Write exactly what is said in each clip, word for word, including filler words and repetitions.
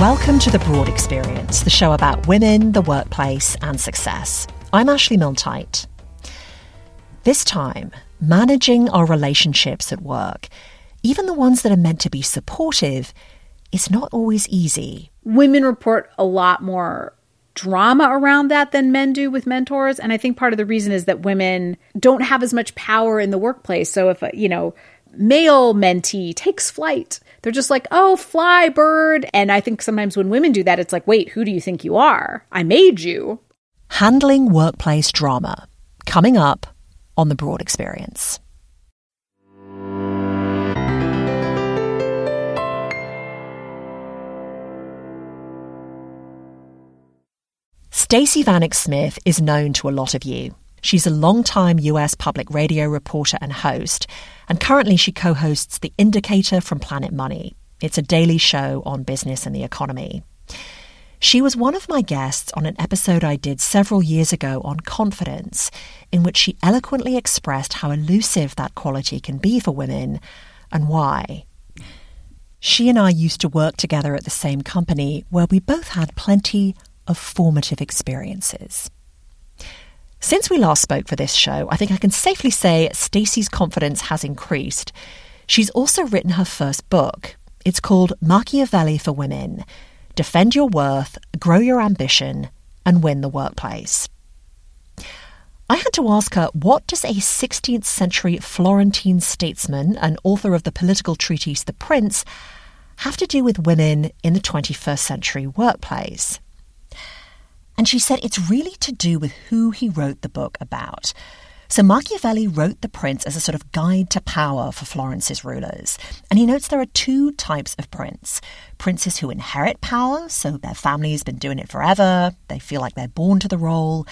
Welcome to The Broad Experience, the show about women, the workplace, and success. I'm Ashley Milne-Tight. This time, managing our relationships at work, even the ones that are meant to be supportive, is not always easy. Women report a lot more drama around that than men do with mentors. And I think part of the reason is that women don't have as much power in the workplace. So if, you know, male mentee takes flight, they're just like, oh, fly, bird. And I think sometimes when women do that, it's like, wait, who do you think you are? I made you. Handling workplace drama. Coming up on The Broad Experience. Stacey Vanek Smith is known to a lot of you. She's a longtime U S public radio reporter and host, and currently she co-hosts The Indicator from Planet Money. It's a daily show on business and the economy. She was one of my guests on an episode I did several years ago on confidence, in which she eloquently expressed how elusive that quality can be for women and why. She and I used to work together at the same company where we both had plenty of formative experiences. Since we last spoke for this show, I think I can safely say Stacey's confidence has increased. She's also written her first book. It's called Machiavelli for Women: Defend Your Worth, Grow Your Ambition, and Win the Workplace. I had to ask her, what does a sixteenth century Florentine statesman and author of the political treatise The Prince have to do with women in the twenty-first century workplace? And she said it's really to do with who he wrote the book about. So Machiavelli wrote The Prince as a sort of guide to power for Florence's rulers. And he notes there are two types of prince. Princes who inherit power, so their family's been doing it forever, they feel like they're born to the role.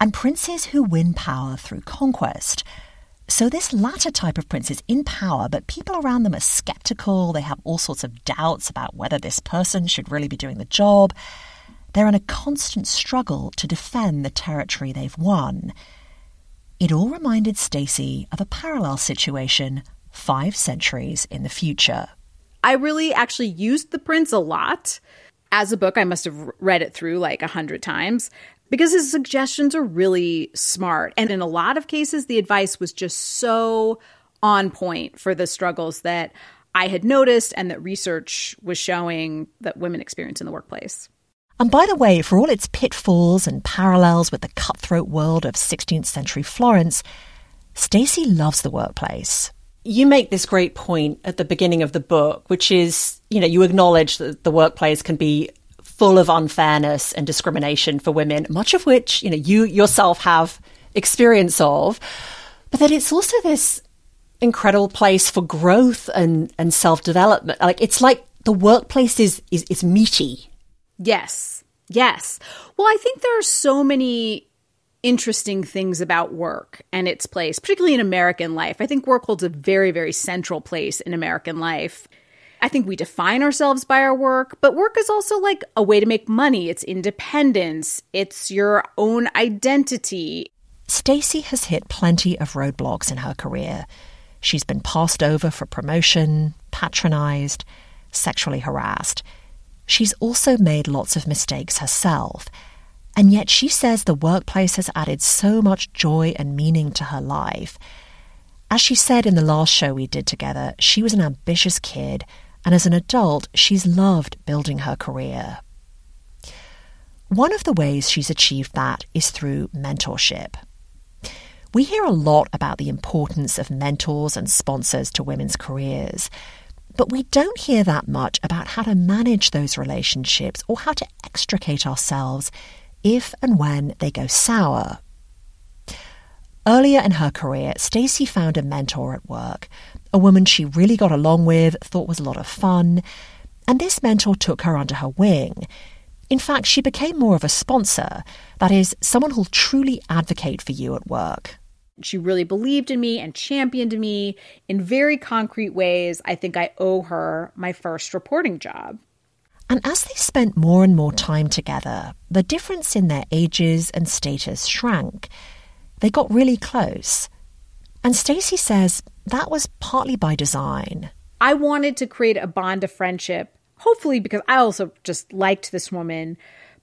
And princes who win power through conquest. So this latter type of prince is in power, but people around them are sceptical. They have all sorts of doubts about whether this person should really be doing the job. They're in a constant struggle to defend the territory they've won. It all reminded Stacey of a parallel situation five centuries in the future. I really actually used The Prince a lot. As a book, I must have read it through like a hundred times because his suggestions are really smart. And in a lot of cases, the advice was just so on point for the struggles that I had noticed and that research was showing that women experience in the workplace. And by the way, for all its pitfalls and parallels with the cutthroat world of sixteenth century Florence, Stacey loves the workplace. You make this great point at the beginning of the book, which is, you know, you acknowledge that the workplace can be full of unfairness and discrimination for women, much of which, you know, you yourself have experience of, but that it's also this incredible place for growth and, and self-development. Like, it's like the workplace is is, is meaty. Yes. Yes. Well, I think there are so many interesting things about work and its place, particularly in American life. I think work holds a very, very central place in American life. I think we define ourselves by our work, but work is also like a way to make money. It's independence. It's your own identity. Stacey has hit plenty of roadblocks in her career. She's been passed over for promotion, patronized, sexually harassed. She's also made lots of mistakes herself, and yet she says the workplace has added so much joy and meaning to her life. As she said in the last show we did together, she was an ambitious kid, and as an adult, she's loved building her career. One of the ways she's achieved that is through mentorship. We hear a lot about the importance of mentors and sponsors to women's careers, but we don't hear that much about how to manage those relationships or how to extricate ourselves if and when they go sour. Earlier in her career, Stacey found a mentor at work, a woman she really got along with, thought was a lot of fun, and this mentor took her under her wing. In fact, she became more of a sponsor, that is, someone who'll truly advocate for you at work. She really believed in me and championed me in very concrete ways. I think I owe her my first reporting job. And as they spent more and more time together, the difference in their ages and status shrank. They got really close. And Stacey says that was partly by design. I wanted to create a bond of friendship, hopefully because I also just liked this woman.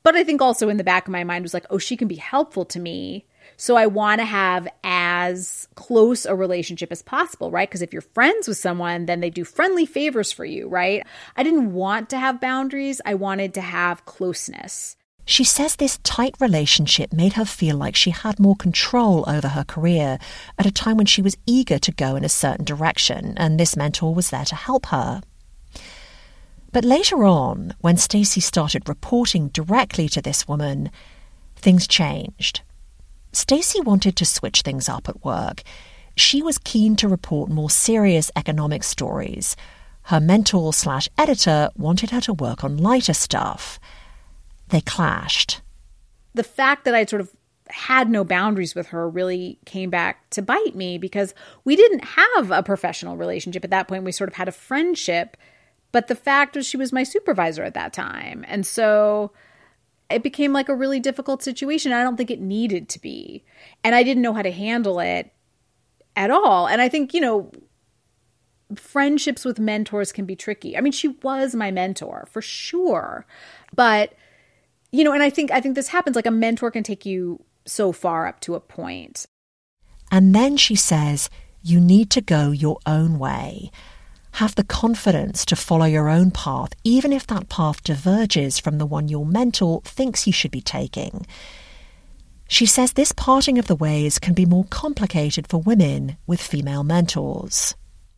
But I think also in the back of my mind was like, oh, she can be helpful to me. So I want to have as close a relationship as possible, right? Because if you're friends with someone, then they do friendly favors for you, right? I didn't want to have boundaries. I wanted to have closeness. She says this tight relationship made her feel like she had more control over her career at a time when she was eager to go in a certain direction, and this mentor was there to help her. But later on, when Stacey started reporting directly to this woman, things changed. Stacey wanted to switch things up at work. She was keen to report more serious economic stories. Her mentor slash editor wanted her to work on lighter stuff. They clashed. The fact that I sort of had no boundaries with her really came back to bite me because we didn't have a professional relationship at that point. We sort of had a friendship, but the fact was she was my supervisor at that time. And so it became like a really difficult situation. I don't think it needed to be. And I didn't know how to handle it at all. And I think, you know, friendships with mentors can be tricky. I mean, she was my mentor for sure. But, you know, and I think I think this happens. Like a mentor can take you so far up to a point. And then she says, you need to go your own way. Have the confidence to follow your own path, even if that path diverges from the one your mentor thinks you should be taking. She says this parting of the ways can be more complicated for women with female mentors.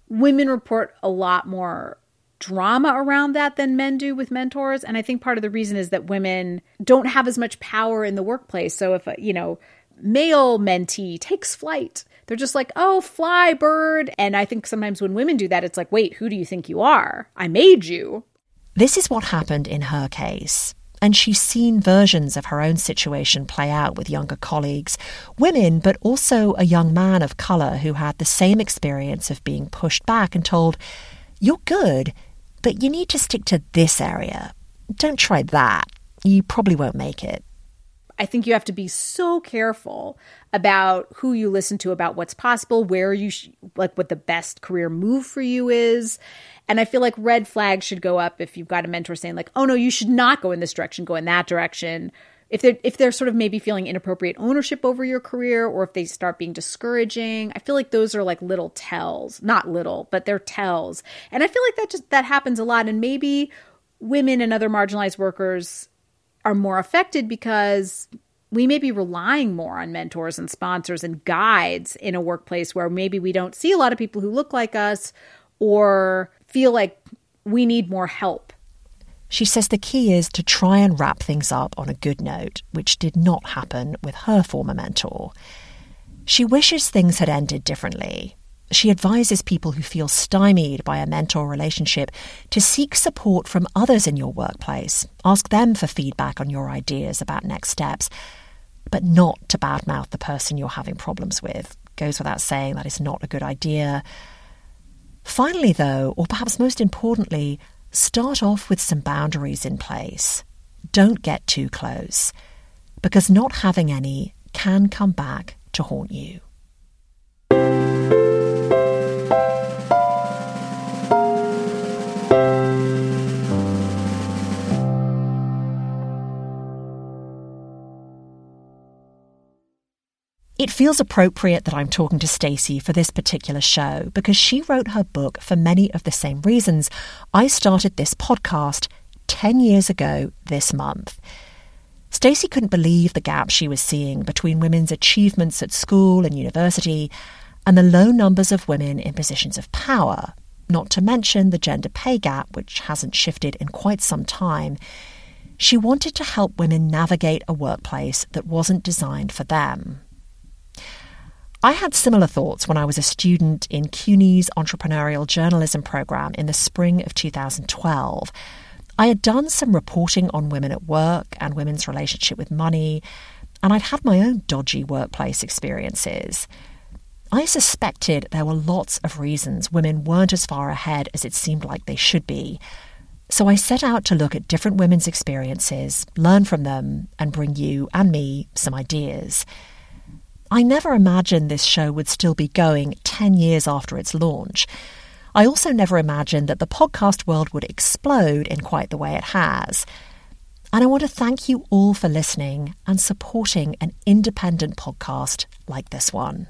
Women report a lot more drama around that than men do with mentors. And I think part of the reason is that women don't have as much power in the workplace. So if, you know, male mentee takes flight, they're just like, oh, fly, bird. And I think sometimes when women do that, it's like, wait, who do you think you are? I made you. This is what happened in her case. And she's seen versions of her own situation play out with younger colleagues, women, but also a young man of color who had the same experience of being pushed back and told, you're good, but you need to stick to this area. Don't try that. You probably won't make it. I think you have to be so careful about who you listen to, about what's possible, where you sh- like what the best career move for you is. And I feel like red flags should go up if you've got a mentor saying like, oh, no, you should not go in this direction, go in that direction. If they're, if they're sort of maybe feeling inappropriate ownership over your career or if they start being discouraging, I feel like those are like little tells, not little, but they're tells. And I feel like that just that happens a lot. And maybe women and other marginalized workers are more affected because we may be relying more on mentors and sponsors and guides in a workplace where maybe we don't see a lot of people who look like us or feel like we need more help. She says the key is to try and wrap things up on a good note, which did not happen with her former mentor. She wishes things had ended differently. She advises people who feel stymied by a mentor relationship to seek support from others in your workplace. Ask them for feedback on your ideas about next steps, but not to badmouth the person you're having problems with. Goes without saying, that is not a good idea. Finally, though, or perhaps most importantly, start off with some boundaries in place. Don't get too close, because not having any can come back to haunt you. It feels appropriate that I'm talking to Stacey for this particular show because she wrote her book for many of the same reasons I started this podcast ten years ago this month. Stacey couldn't believe the gap she was seeing between women's achievements at school and university and the low numbers of women in positions of power, not to mention the gender pay gap, which hasn't shifted in quite some time. She wanted to help women navigate a workplace that wasn't designed for them. I had similar thoughts when I was a student in C U N Y's entrepreneurial journalism program in the spring of two thousand twelve. I had done some reporting on women at work and women's relationship with money, and I'd had my own dodgy workplace experiences. I suspected there were lots of reasons women weren't as far ahead as it seemed like they should be. So I set out to look at different women's experiences, learn from them, and bring you and me some ideas. I never imagined this show would still be going ten years after its launch. I also never imagined that the podcast world would explode in quite the way it has. And I want to thank you all for listening and supporting an independent podcast like this one.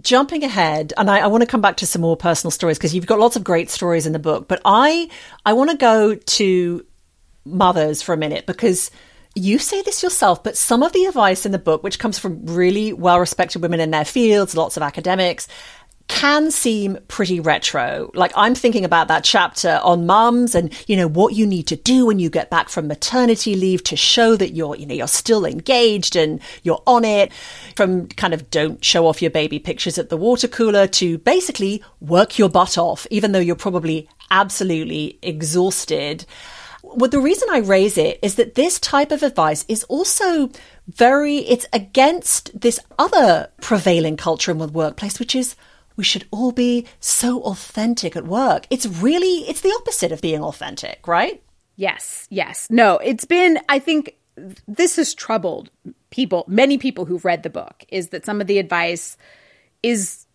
Jumping ahead, and I, I want to come back to some more personal stories because you've got lots of great stories in the book, but I I want to go to mothers for a minute because you say this yourself, but some of the advice in the book, which comes from really well-respected women in their fields, lots of academics, can seem pretty retro. Like I'm thinking about that chapter on mums and, you know, what you need to do when you get back from maternity leave to show that you're, you know, you're still engaged and you're on it, from kind of don't show off your baby pictures at the water cooler to basically work your butt off, even though you're probably absolutely exhausted. Well, the reason I raise it is that this type of advice is also very, it's against this other prevailing culture in the workplace, which is we should all be so authentic at work. It's really, it's the opposite of being authentic, right? Yes, yes. No, it's been, I think this has troubled people, many people who've read the book, is that some of the advice is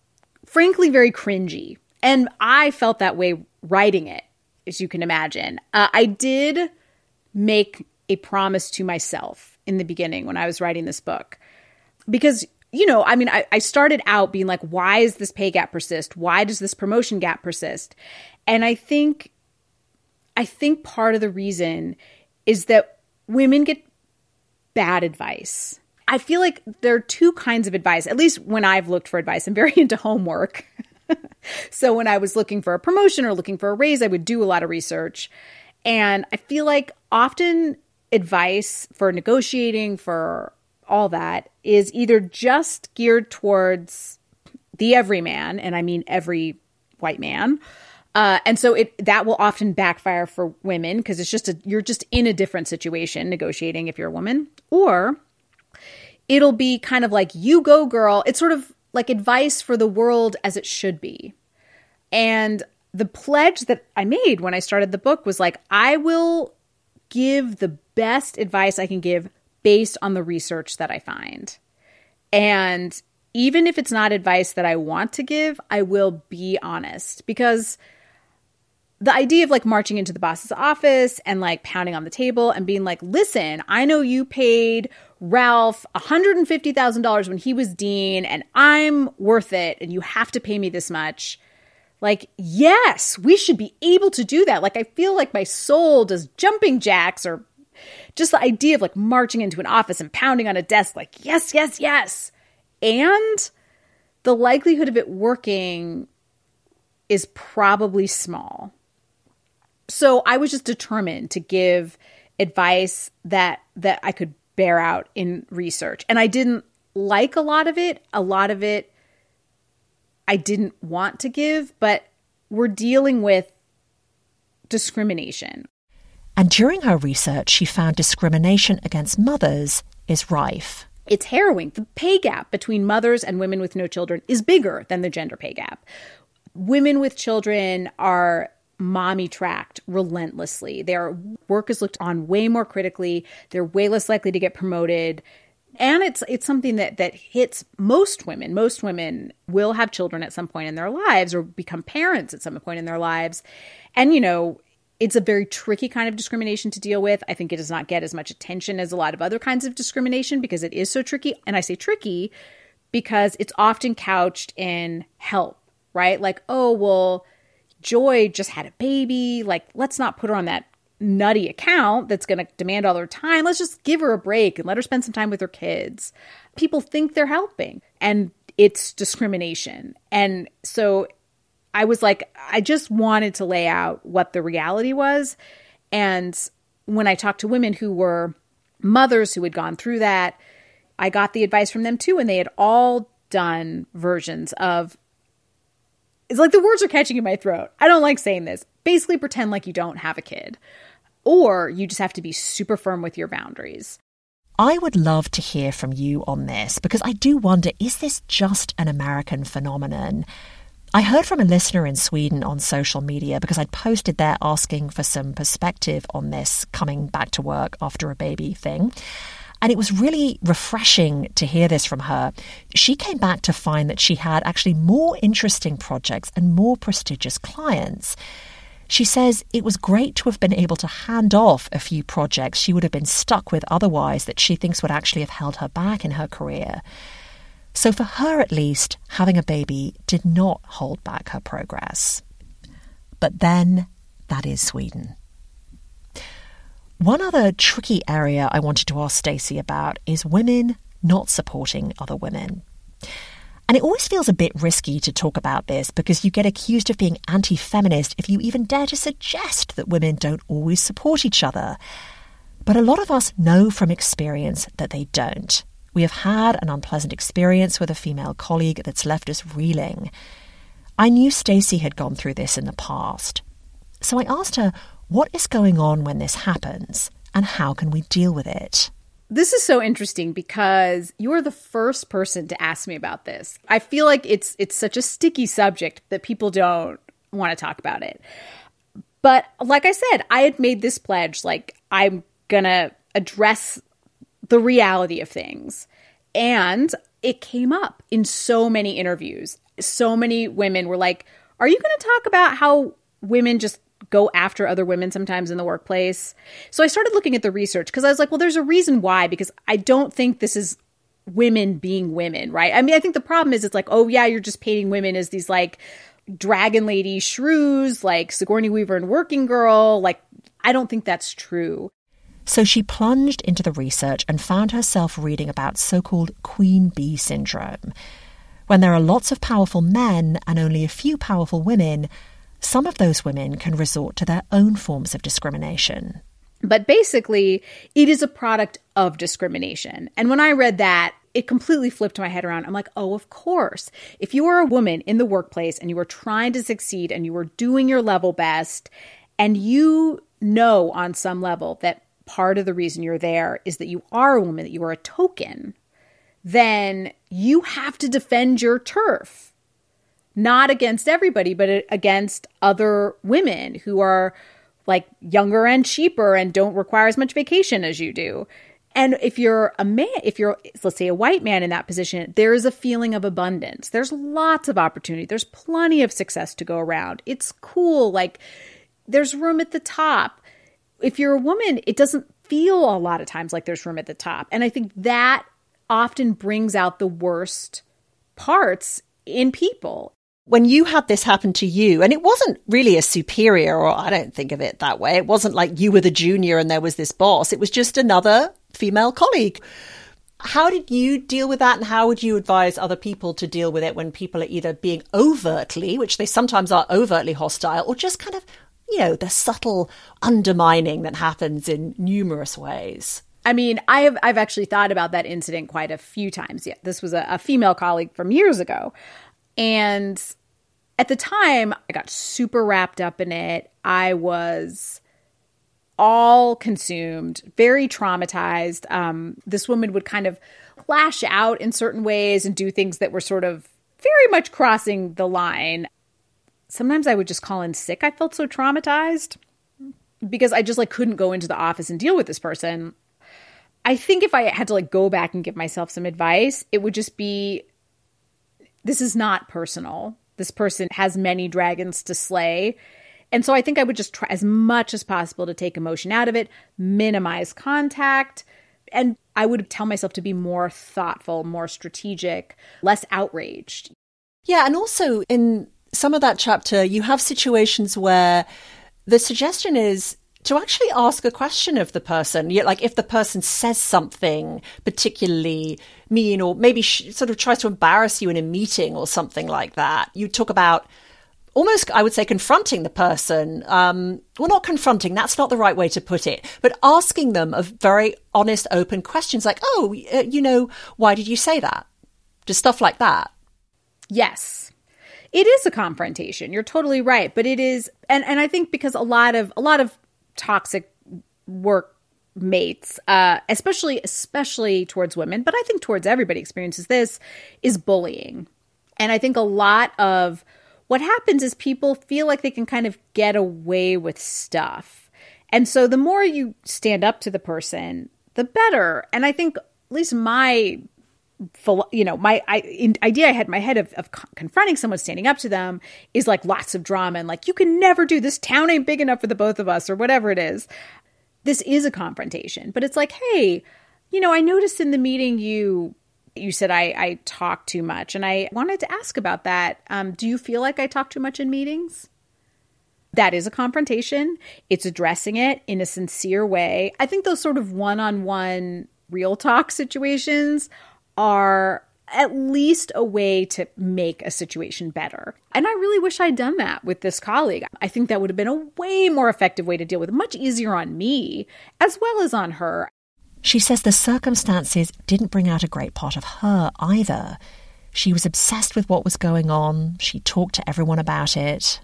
frankly very cringy. And I felt that way writing it, as you can imagine. Uh, I did make a promise to myself in the beginning when I was writing this book, because you know, I mean, I, I started out being like, why is this pay gap persist? Why does this promotion gap persist? And I think, I think part of the reason is that women get bad advice. I feel like there are two kinds of advice, at least when I've looked for advice. I'm very into homework. So when I was looking for a promotion or looking for a raise, I would do a lot of research. And I feel like often advice for negotiating, for all that, is either just geared towards the everyman, and I mean every white man. Uh, and so it that will often backfire for women because it's just a, you're just in a different situation negotiating if you're a woman. Or it'll be kind of like, you go, girl. It's sort of like advice for the world as it should be. And the pledge that I made when I started the book was like, I will give the best advice I can give based on the research that I find. And even if it's not advice that I want to give, I will be honest. Because the idea of like marching into the boss's office and like pounding on the table and being like, listen, I know you paid Ralph one hundred fifty thousand dollars when he was dean and I'm worth it and you have to pay me this much. Like, yes, we should be able to do that. Like, I feel like my soul does jumping jacks, or just the idea of like marching into an office and pounding on a desk, like, yes, yes, yes. And the likelihood of it working is probably small. So I was just determined to give advice that that I could bear out in research. And I didn't like a lot of it. A lot of it I didn't want to give, but we're dealing with discrimination. And during her research, she found discrimination against mothers is rife. It's harrowing. The pay gap between mothers and women with no children is bigger than the gender pay gap. Women with children are mommy-tracked relentlessly. Their work is looked on way more critically. They're way less likely to get promoted. And it's it's something that that hits most women. Most women will have children at some point in their lives or become parents at some point in their lives. And, you know, it's a very tricky kind of discrimination to deal with. I think it does not get as much attention as a lot of other kinds of discrimination because it is so tricky. And I say tricky because it's often couched in help, right? Like, oh, well, Joy just had a baby. Like, let's not put her on that nutty account that's going to demand all their time, let's just give her a break and let her spend some time with her kids. People think they're helping, and it's discrimination. And so I was like, I just wanted to lay out what the reality was. And when I talked to women who were mothers who had gone through that, I got the advice from them too. And they had all done versions of, it's like the words are catching in my throat. I don't like saying this. Basically pretend like you don't have a kid, or you just have to be super firm with your boundaries. I would love to hear from you on this, because I do wonder, is this just an American phenomenon? I heard from a listener in Sweden on social media because I'd posted there asking for some perspective on this coming back to work after a baby thing. And it was really refreshing to hear this from her. She came back to find that she had actually more interesting projects and more prestigious clients. She says it was great to have been able to hand off a few projects she would have been stuck with otherwise that she thinks would actually have held her back in her career. So for her, at least, having a baby did not hold back her progress. But then, that is Sweden. One other tricky area I wanted to ask Stacey about is women not supporting other women. And it always feels a bit risky to talk about this because you get accused of being anti-feminist if you even dare to suggest that women don't always support each other. But a lot of us know from experience that they don't. We have had an unpleasant experience with a female colleague that's left us reeling. I knew Stacey had gone through this in the past. So I asked her, what is going on when this happens and how can we deal with it? This is so interesting because you are the first person to ask me about this. I feel like it's it's such a sticky subject that people don't want to talk about it. But like I said, I had made this pledge, like I'm going to address the reality of things. And it came up in so many interviews. So many women were like, are you going to talk about how women just go after other women sometimes in the workplace? So I started looking at the research because I was like, well, there's a reason why, because I don't think this is women being women, right? I mean, I think the problem is it's like, oh yeah, you're just painting women as these like dragon lady shrews, like Sigourney Weaver and Working Girl. Like, I don't think that's true. So she plunged into the research and found herself reading about so-called Queen Bee Syndrome. When there are lots of powerful men and only a few powerful women, some of those women can resort to their own forms of discrimination. But basically, it is a product of discrimination. And when I read that, it completely flipped my head around. I'm like, oh, of course. If you are a woman in the workplace and you are trying to succeed and you are doing your level best, and you know on some level that part of the reason you're there is that you are a woman, that you are a token, then you have to defend your turf. Not against everybody, but against other women who are like younger and cheaper and don't require as much vacation as you do. And if you're a man, if you're, let's say, a white man in that position, there is a feeling of abundance. There's lots of opportunity. There's plenty of success to go around. It's cool. Like there's room at the top. If you're a woman, it doesn't feel a lot of times like there's room at the top. And I think that often brings out the worst parts in people. When you had this happen to you, and it wasn't really a superior, or I don't think of it that way. It wasn't like you were the junior and there was this boss. It was just another female colleague. How did you deal with that? And how would you advise other people to deal with it when people are either being overtly, which they sometimes are overtly hostile, or just kind of, you know, the subtle undermining that happens in numerous ways? I mean, I have, I've actually thought about that incident quite a few times. Yeah, this was a, a female colleague from years ago. And at the time, I got super wrapped up in it. I was all consumed, very traumatized. Um, this woman would kind of lash out in certain ways and do things that were sort of very much crossing the line. Sometimes I would just call in sick. I felt so traumatized because I just like couldn't go into the office and deal with this person. I think if I had to like go back and give myself some advice, it would just be, this is not personal. This person has many dragons to slay. And so I think I would just try as much as possible to take emotion out of it, minimize contact. And I would tell myself to be more thoughtful, more strategic, less outraged. Yeah. And also in some of that chapter, you have situations where the suggestion is to actually ask a question of the person. You know, like if the person says something particularly mean or maybe sh- sort of tries to embarrass you in a meeting or something like that, you talk about almost, I would say, confronting the person. Um, well, not confronting, that's not the right way to put it, but asking them a very honest, open questions like, oh, uh, you know, why did you say that? Just stuff like that. Yes. It is a confrontation. You're totally right. But it is, and, and I think because a lot of a lot of toxic workmates, uh, especially especially towards women, but I think towards everybody experiences this, is bullying. And I think a lot of what happens is people feel like they can kind of get away with stuff. And so the more you stand up to the person, the better. And I think at least my You know, my I, in, idea I had in my head of, of confronting someone, standing up to them, is like lots of drama and like, you can never do this. Town ain't big enough for the both of us or whatever it is. This is a confrontation, but it's like, hey, you know, I noticed in the meeting you you said I, I talk too much, and I wanted to ask about that. Um, do you feel like I talk too much in meetings? That is a confrontation. It's addressing it in a sincere way. I think those sort of one-on-one real talk situations are at least a way to make a situation better. And I really wish I'd done that with this colleague. I think that would have been a way more effective way to deal with it, much easier on me as well as on her. She says the circumstances didn't bring out a great part of her either. She was obsessed with what was going on. She talked to everyone about it.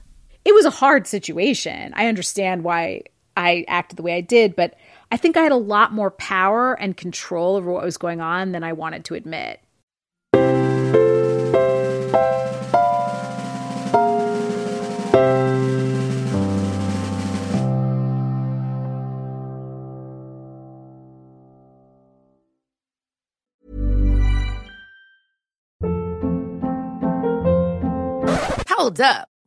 It was a hard situation. I understand why I acted the way I did, but I think I had a lot more power and control over what was going on than I wanted to admit. Hold up.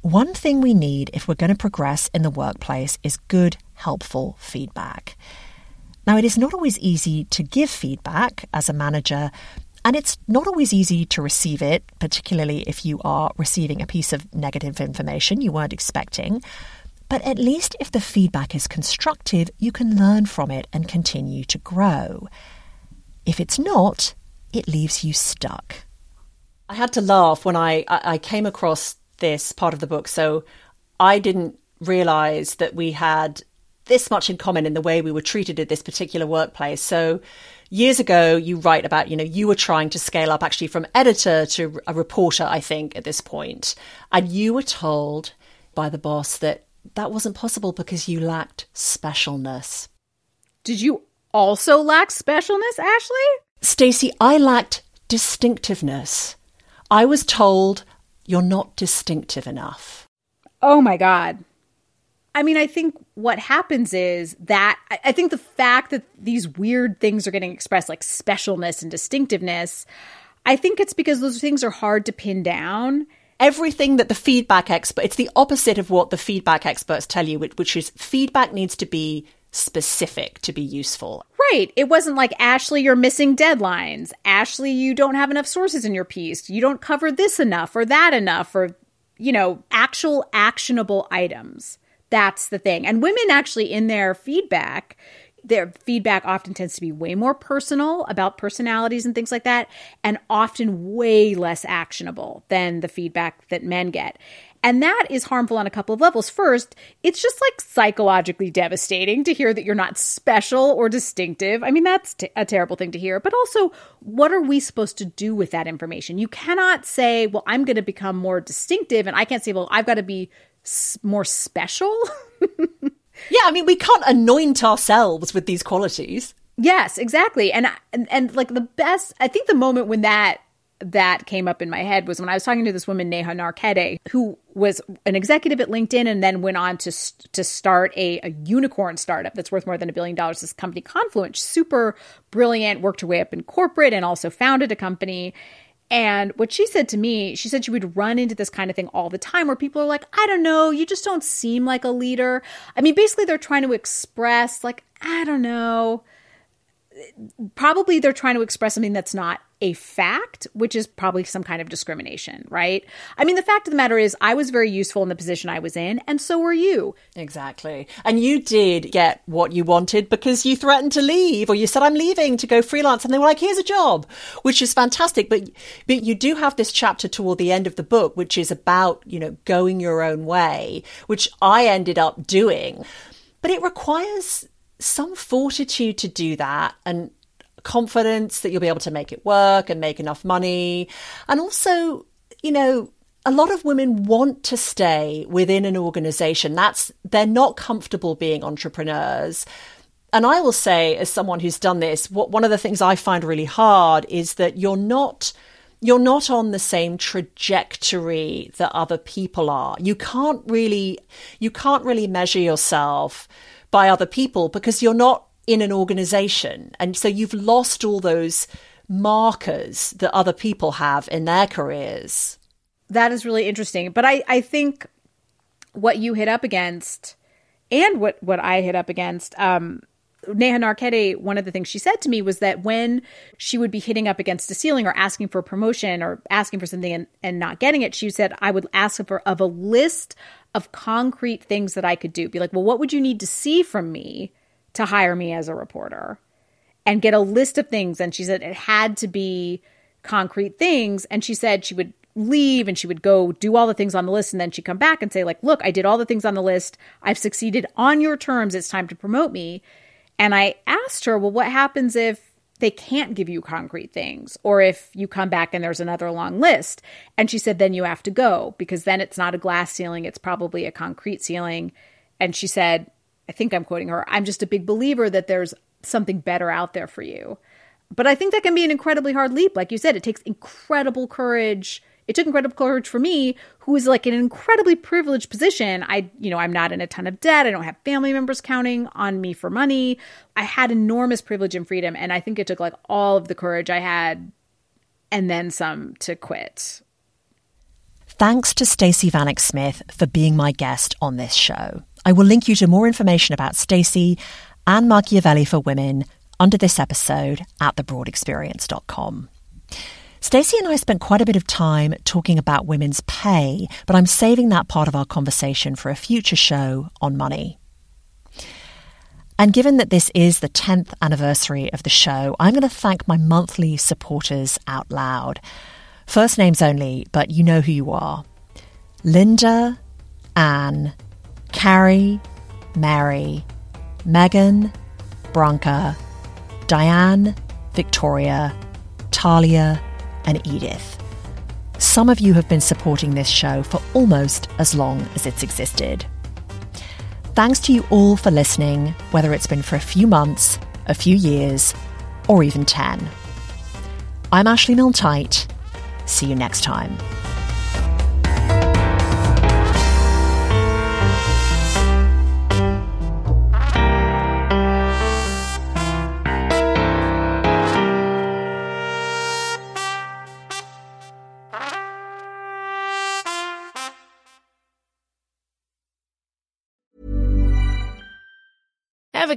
One thing we need if we're going to progress in the workplace is good, helpful feedback. Now, it is not always easy to give feedback as a manager, and it's not always easy to receive it, particularly if you are receiving a piece of negative information you weren't expecting. But at least if the feedback is constructive, you can learn from it and continue to grow. If it's not, it leaves you stuck. I had to laugh when I, I came across this part of the book. So I didn't realize that we had this much in common in the way we were treated at this particular workplace. So years ago, you write about, you know, you were trying to scale up actually from editor to a reporter, I think, at this point. And you were told by the boss that that wasn't possible because you lacked specialness. Did you also lack specialness, Ashley? Stacey, I lacked distinctiveness. I was told you're not distinctive enough. Oh, my God. I mean, I think what happens is that I think the fact that these weird things are getting expressed, like specialness and distinctiveness, I think it's because those things are hard to pin down. Everything that the feedback expert, it's the opposite of what the feedback experts tell you, which is feedback needs to be specific to be useful. Right. It wasn't like, Ashley, you're missing deadlines. Ashley, you don't have enough sources in your piece. You don't cover this enough or that enough or, you know, actual actionable items. That's the thing. And women actually in their feedback, their feedback often tends to be way more personal about personalities and things like that, and often way less actionable than the feedback that men get. And that is harmful on a couple of levels. First, it's just like psychologically devastating to hear that you're not special or distinctive. I mean, that's t- a terrible thing to hear. But also, what are we supposed to do with that information? You cannot say, well, I'm going to become more distinctive. And I can't say, well, I've got to be s- more special. Yeah, I mean, we can't anoint ourselves with these qualities. Yes, exactly. And, and, and like the best, I think the moment when that that came up in my head was when I was talking to this woman, Neha Narkede, who was an executive at LinkedIn and then went on to to start a, a unicorn startup that's worth more than a billion dollars, this company Confluent. Super brilliant, worked her way up in corporate and also founded a company. And what she said to me, she said she would run into this kind of thing all the time where people are like, I don't know, you just don't seem like a leader. I mean, basically they're trying to express like, I don't know, probably they're trying to express something that's not a fact, which is probably some kind of discrimination, right? I mean, the fact of the matter is I was very useful in the position I was in, and so were you. Exactly. And you did get what you wanted because you threatened to leave, or you said, I'm leaving to go freelance. And they were like, here's a job, which is fantastic. But, but you do have this chapter toward the end of the book, which is about, you know, going your own way, which I ended up doing. But it requires some fortitude to do that, and confidence that you'll be able to make it work and make enough money. And also, you know, a lot of women want to stay within an organization. That's, they're not comfortable being entrepreneurs. And I will say, as someone who's done this, what, one of the things I find really hard is that you're not you're not on the same trajectory that other people are. You can't really you can't really measure yourself by other people because you're not in an organization. And so you've lost all those markers that other people have in their careers. That is really interesting. But I, I think what you hit up against and what, what I hit up against, um, Neha Narkede, one of the things she said to me was that when she would be hitting up against a ceiling or asking for a promotion or asking for something and, and not getting it, she said, I would ask for of a list of concrete things that I could do. Be like, well, what would you need to see from me to hire me as a reporter? And get a list of things. And she said it had to be concrete things. And she said she would leave and she would go do all the things on the list. And then she'd come back and say like, look, I did all the things on the list. I've succeeded on your terms. It's time to promote me. And I asked her, well, what happens if they can't give you concrete things? Or if you come back and there's another long list? And she said, then you have to go, because then it's not a glass ceiling. It's probably a concrete ceiling. And she said, I think I'm quoting her, I'm just a big believer that there's something better out there for you. But I think that can be an incredibly hard leap. Like you said, it takes incredible courage. It took incredible courage for me, who is like in an incredibly privileged position. I, you know, I'm not in a ton of debt. I don't have family members counting on me for money. I had enormous privilege and freedom. And I think it took like all of the courage I had and then some to quit. Thanks to Stacey Vanek Smith for being my guest on this show. I will link you to more information about Stacey and Machiavelli for Women under this episode at the broad experience dot com. Stacey and I spent quite a bit of time talking about women's pay, but I'm saving that part of our conversation for a future show on money. And given that this is the tenth anniversary of the show, I'm going to thank my monthly supporters out loud. First names only, but you know who you are. Linda, Anne, Carrie, Mary, Megan, Branka, Diane, Victoria, Talia, and Edith. Some of you have been supporting this show for almost as long as it's existed. Thanks to you all for listening, whether it's been for a few months, a few years, or even ten. I'm Ashley Milne-Tight. See you next time. Ever